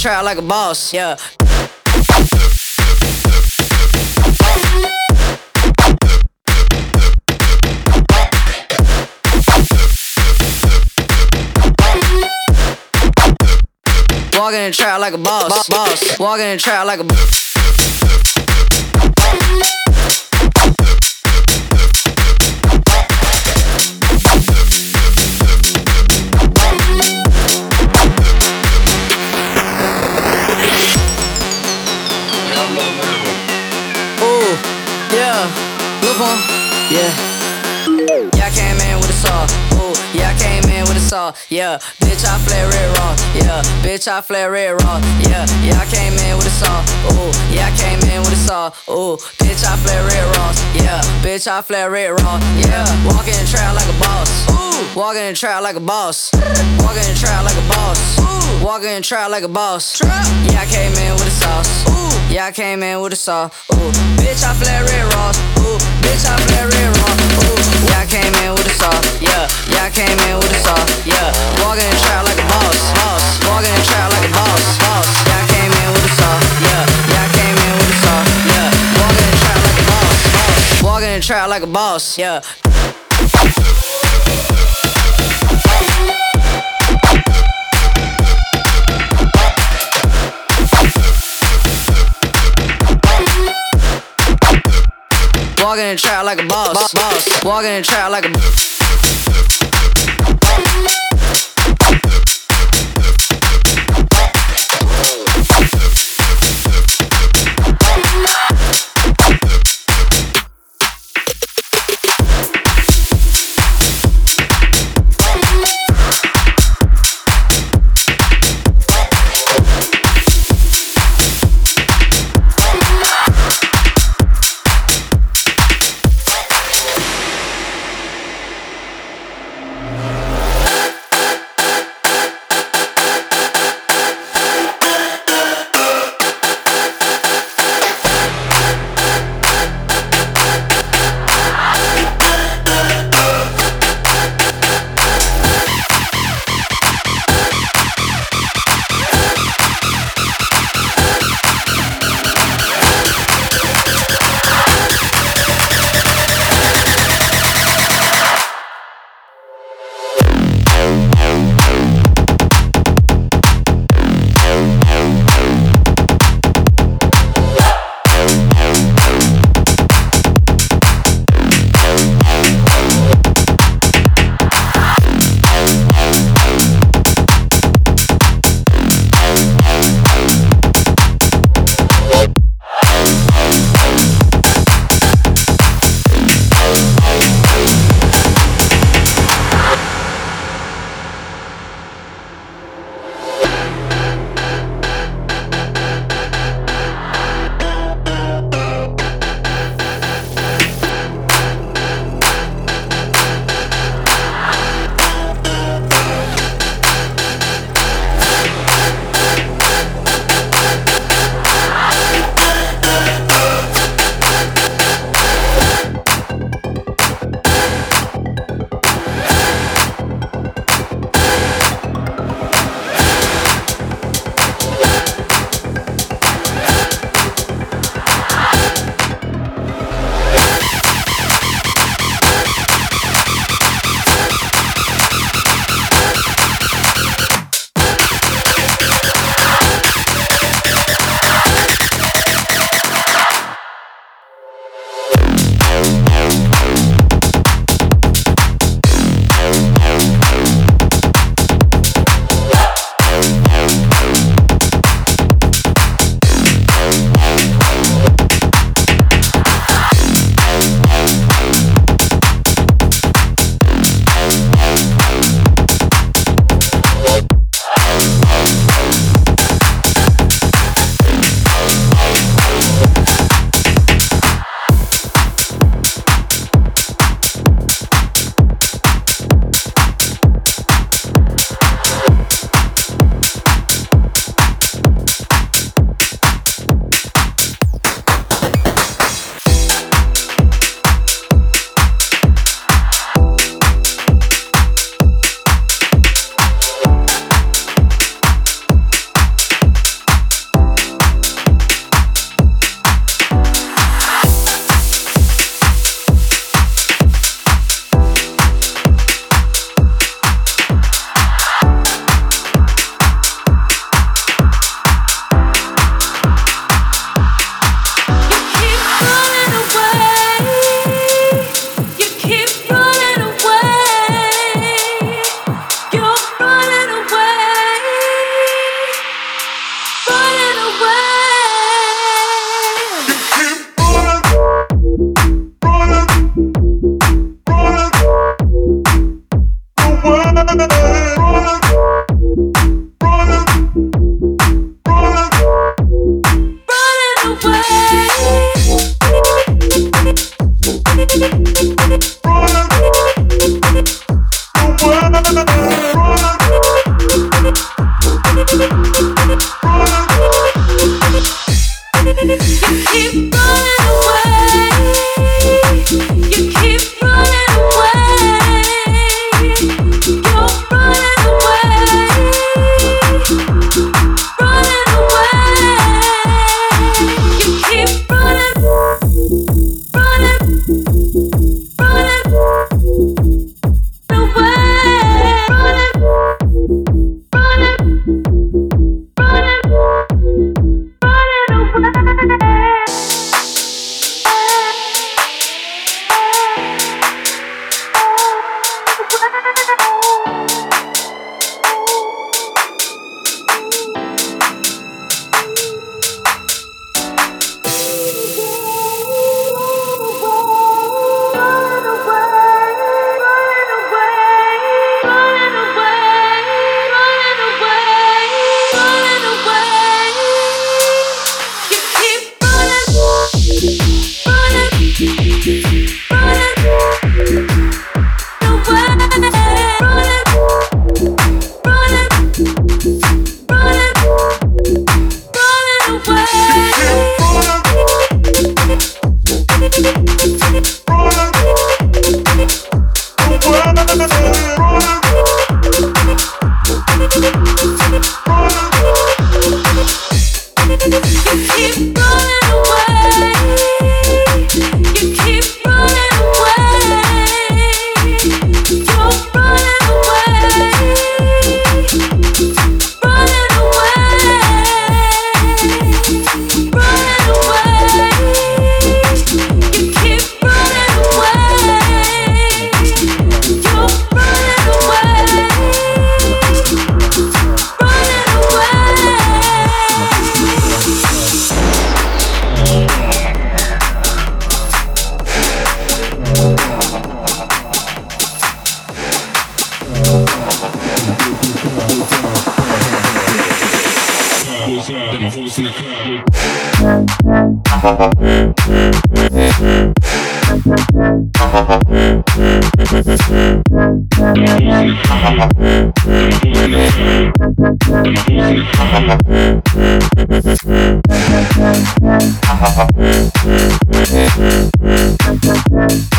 trap like a boss, yeah. Walk in the trap like a boss, boss. Walk in the trap like a boss. Yeah, yeah, I came in with a saw. Ooh, yeah, I came in with a saw. Yeah, bitch, I flare red raw. Yeah, bitch, I flare red raw. Yeah, yeah, I came in with a saw. Ooh, yeah, I came in with a saw. Ooh, bitch, I flare red raw. Yeah, bitch, I flare red raw. Yeah, walk in the trap like a boss. Ooh, walk in the trap like a boss. Walk in the trap like a boss. Ooh, walk in the trap like a boss. Yeah, I came in with a sauce. Ooh, yeah, I came in with a saw. Ooh, bitch, I flare red raw. Ooh. Bitch, I play real wrong, ooh. Yeah, I came in with a saw, yeah. Yeah, I came in with a saw, yeah. Walking in the trap like a boss, boss. Walking in the trap like a boss, boss. Yeah, I came in with a saw, yeah. Yeah, I came in with a saw, yeah. Walking in the trap like a boss, boss. Walking in the trap like a boss, yeah. Walk in the trap like a boss, boss. Walk in the trap like a boss.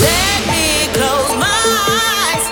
Let me close my eyes.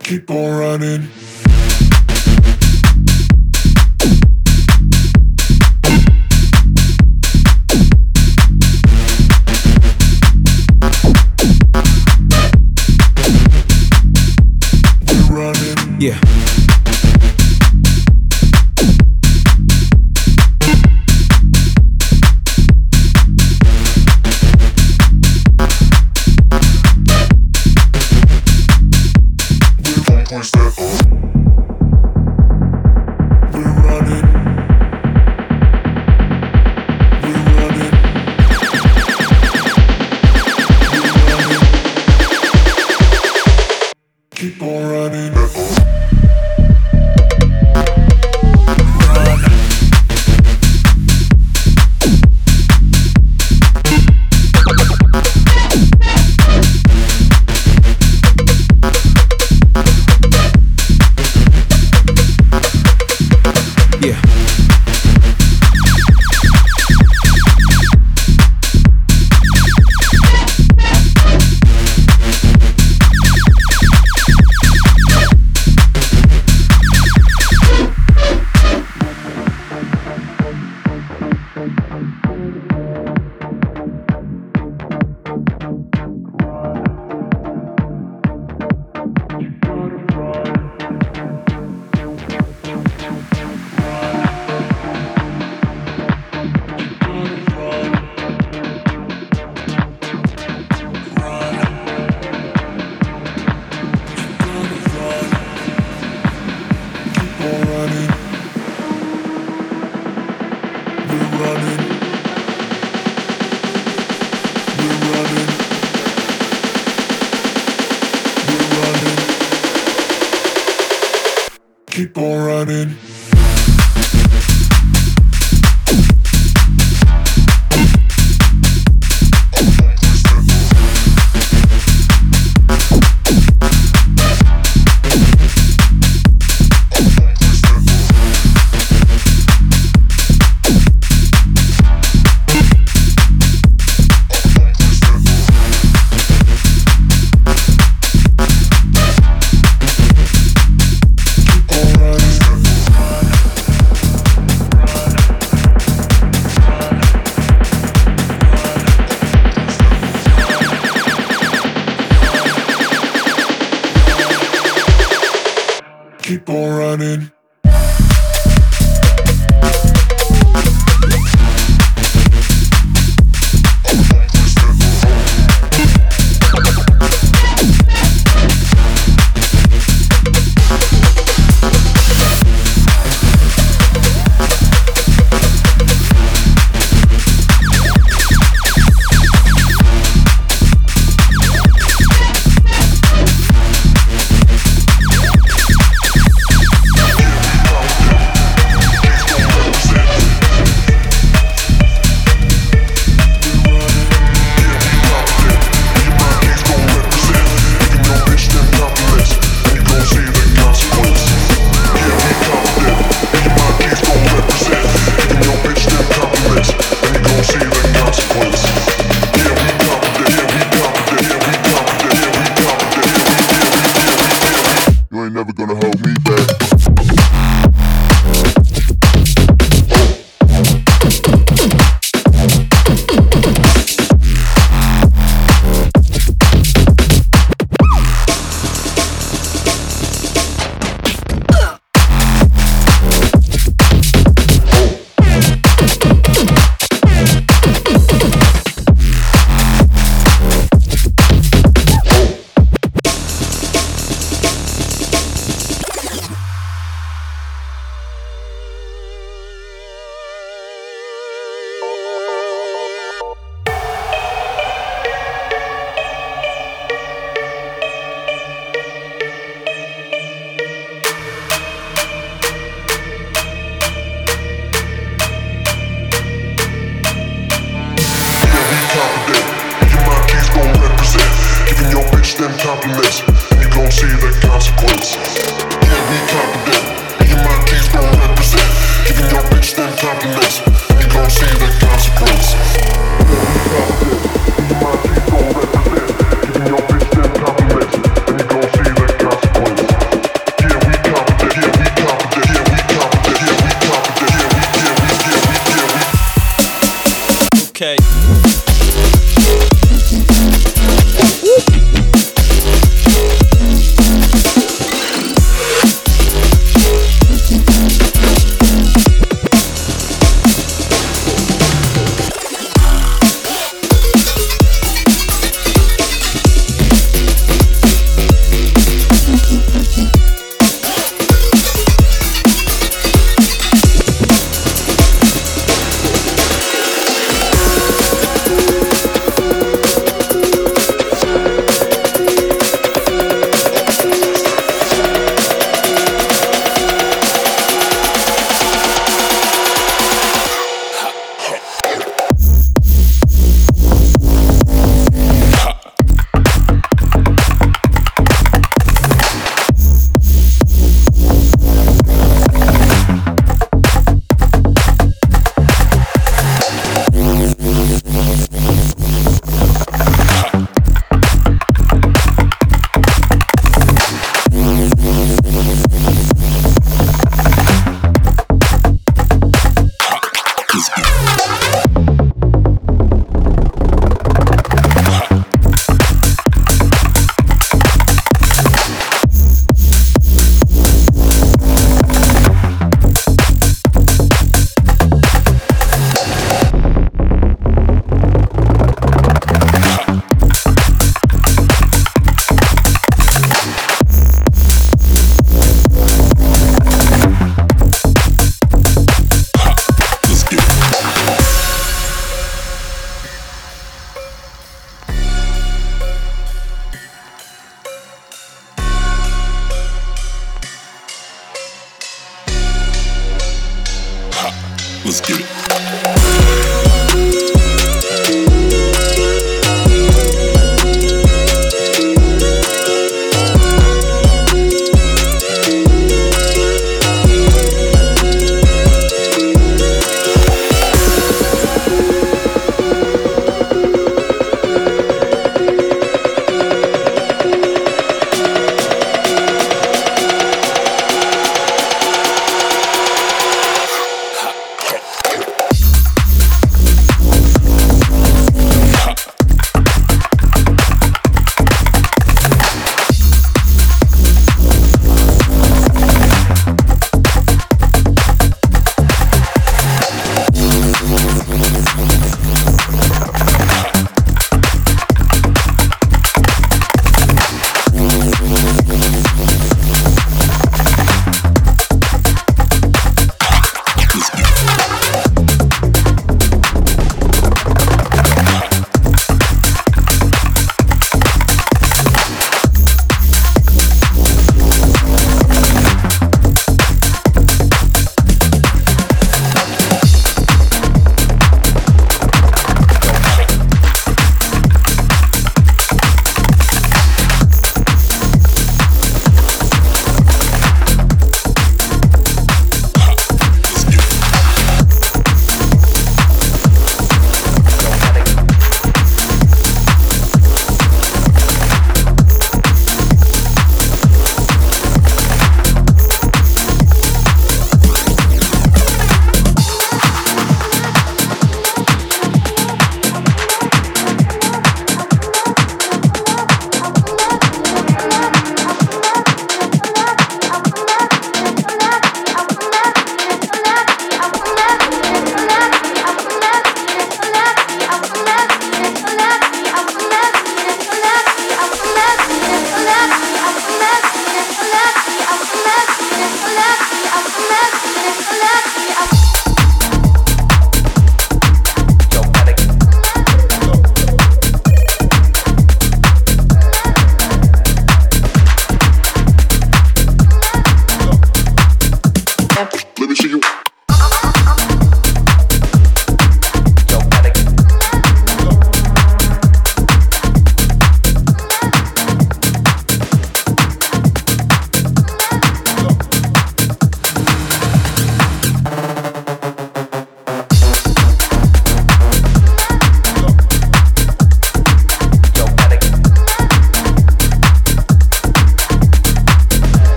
Keep on running. Yeah. Keep on running. Keep on running. Keep on running. Never gonna hold me back. them compliments, you gon' see the consequence. Yeah, we confident, me and my G's gon' represent. Giving your bitch them compliments, you gon' see the consequence. Yeah, we confident, me and my G's gon' represent. Giving your bitch them compliments, and you gon' see the consequence. Yeah, we confident, yeah, we confident, yeah, we confident, yeah, we confident, yeah, we confident. Okay. Let's get it.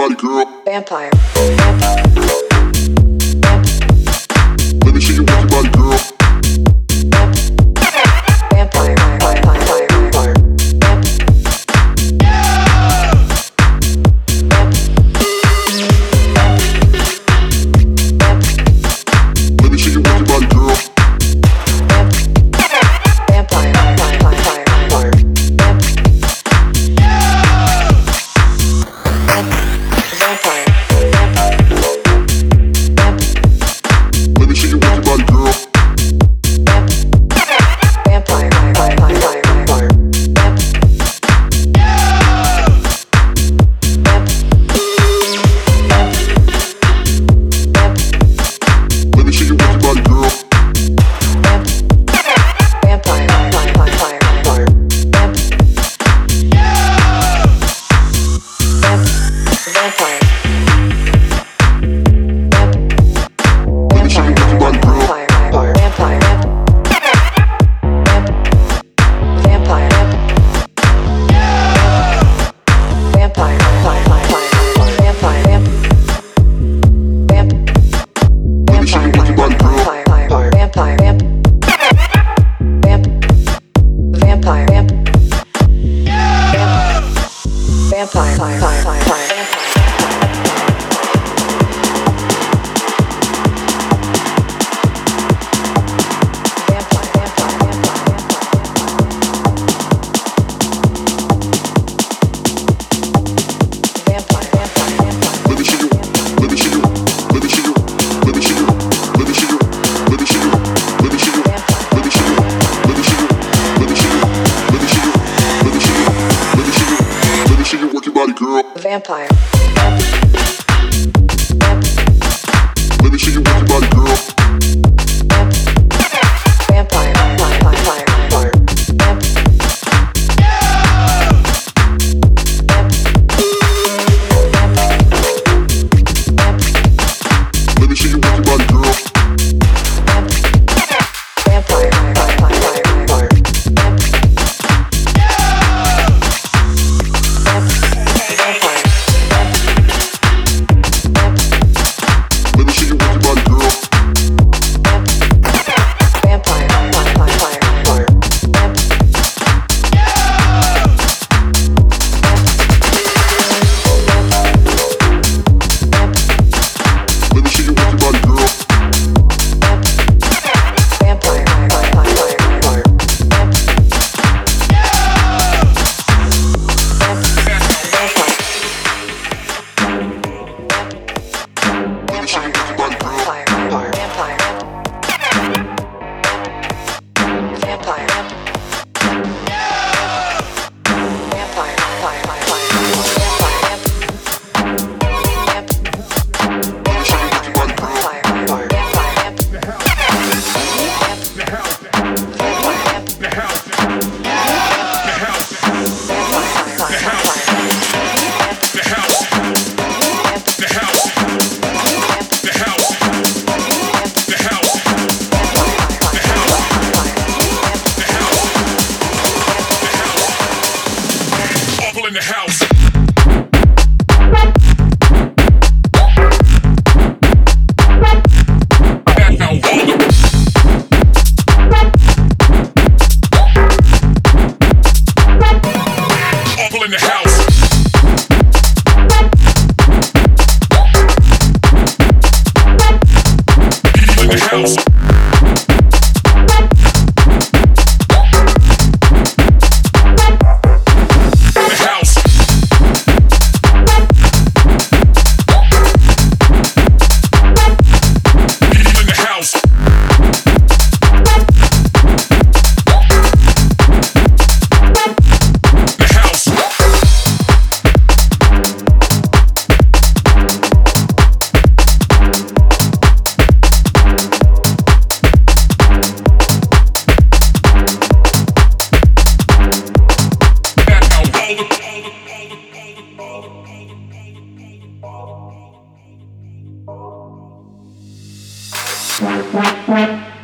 body, girl. Vampire. Let me see you rock your body, girl. Vampire. Vampire. Yeah! Let me see you rock your body, girl. Vampire. Let me see you rock your body, girl. Vampire. Vampire. Yeah! Let me see you rock your body, girl. Vampire.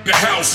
The house.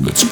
dancing. Let's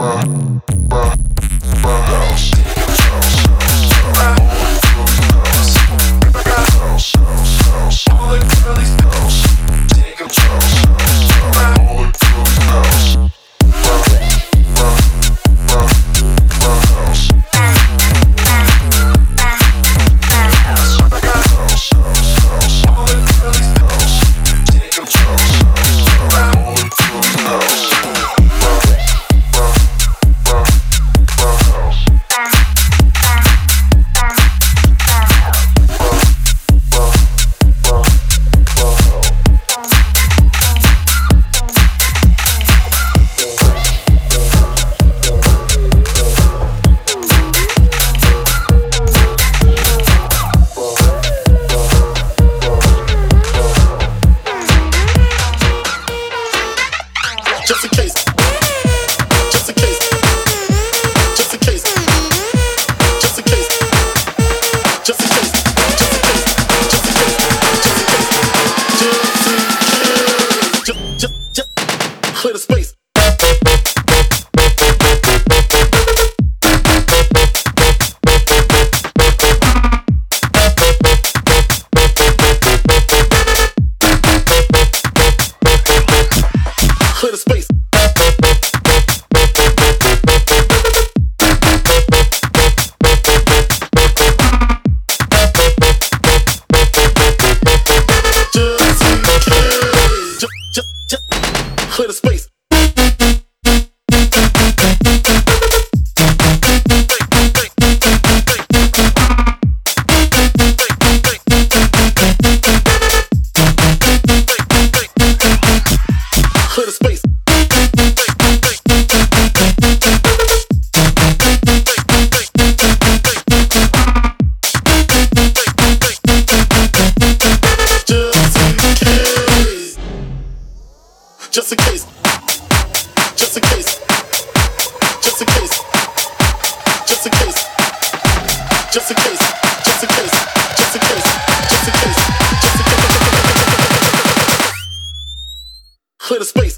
Clear the space.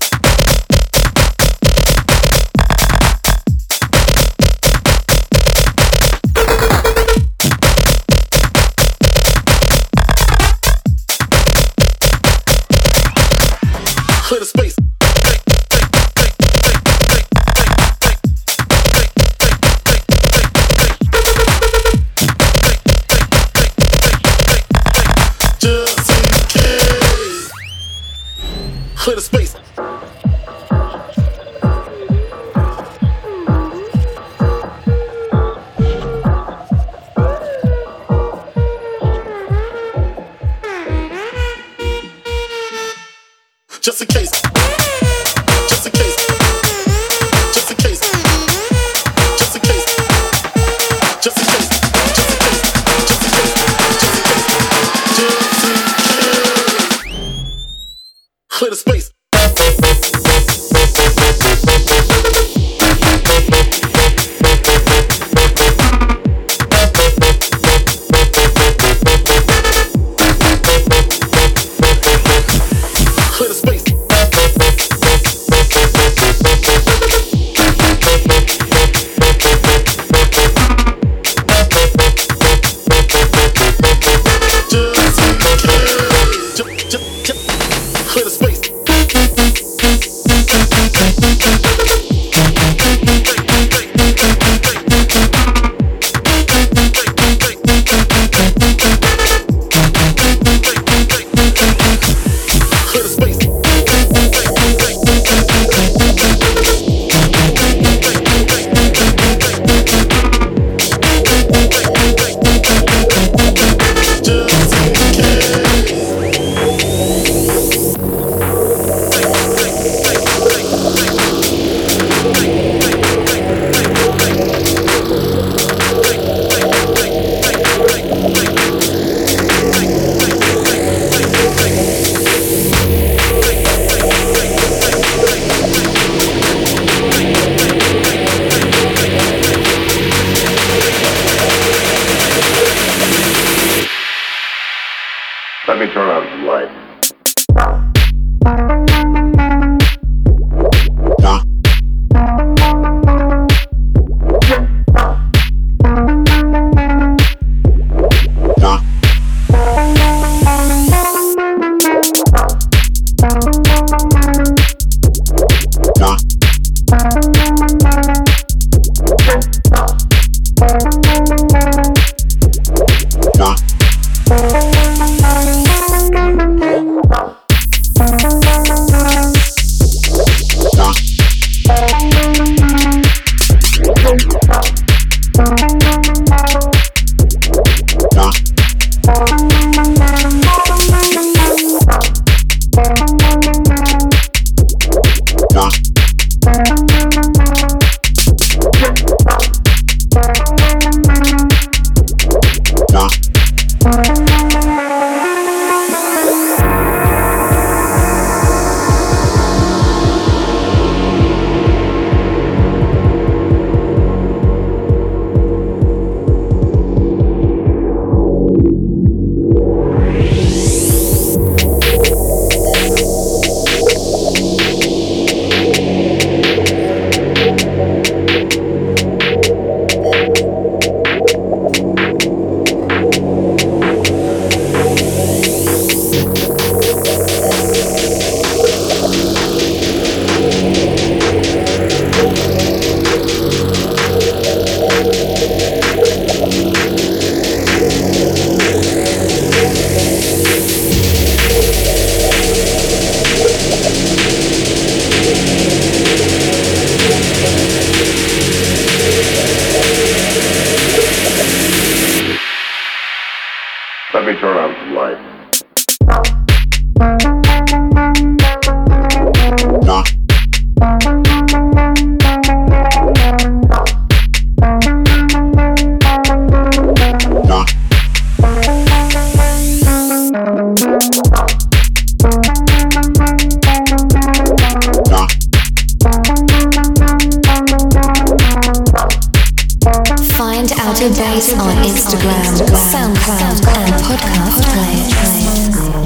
Find Outer Bass on Instagram, SoundCloud, and podcast.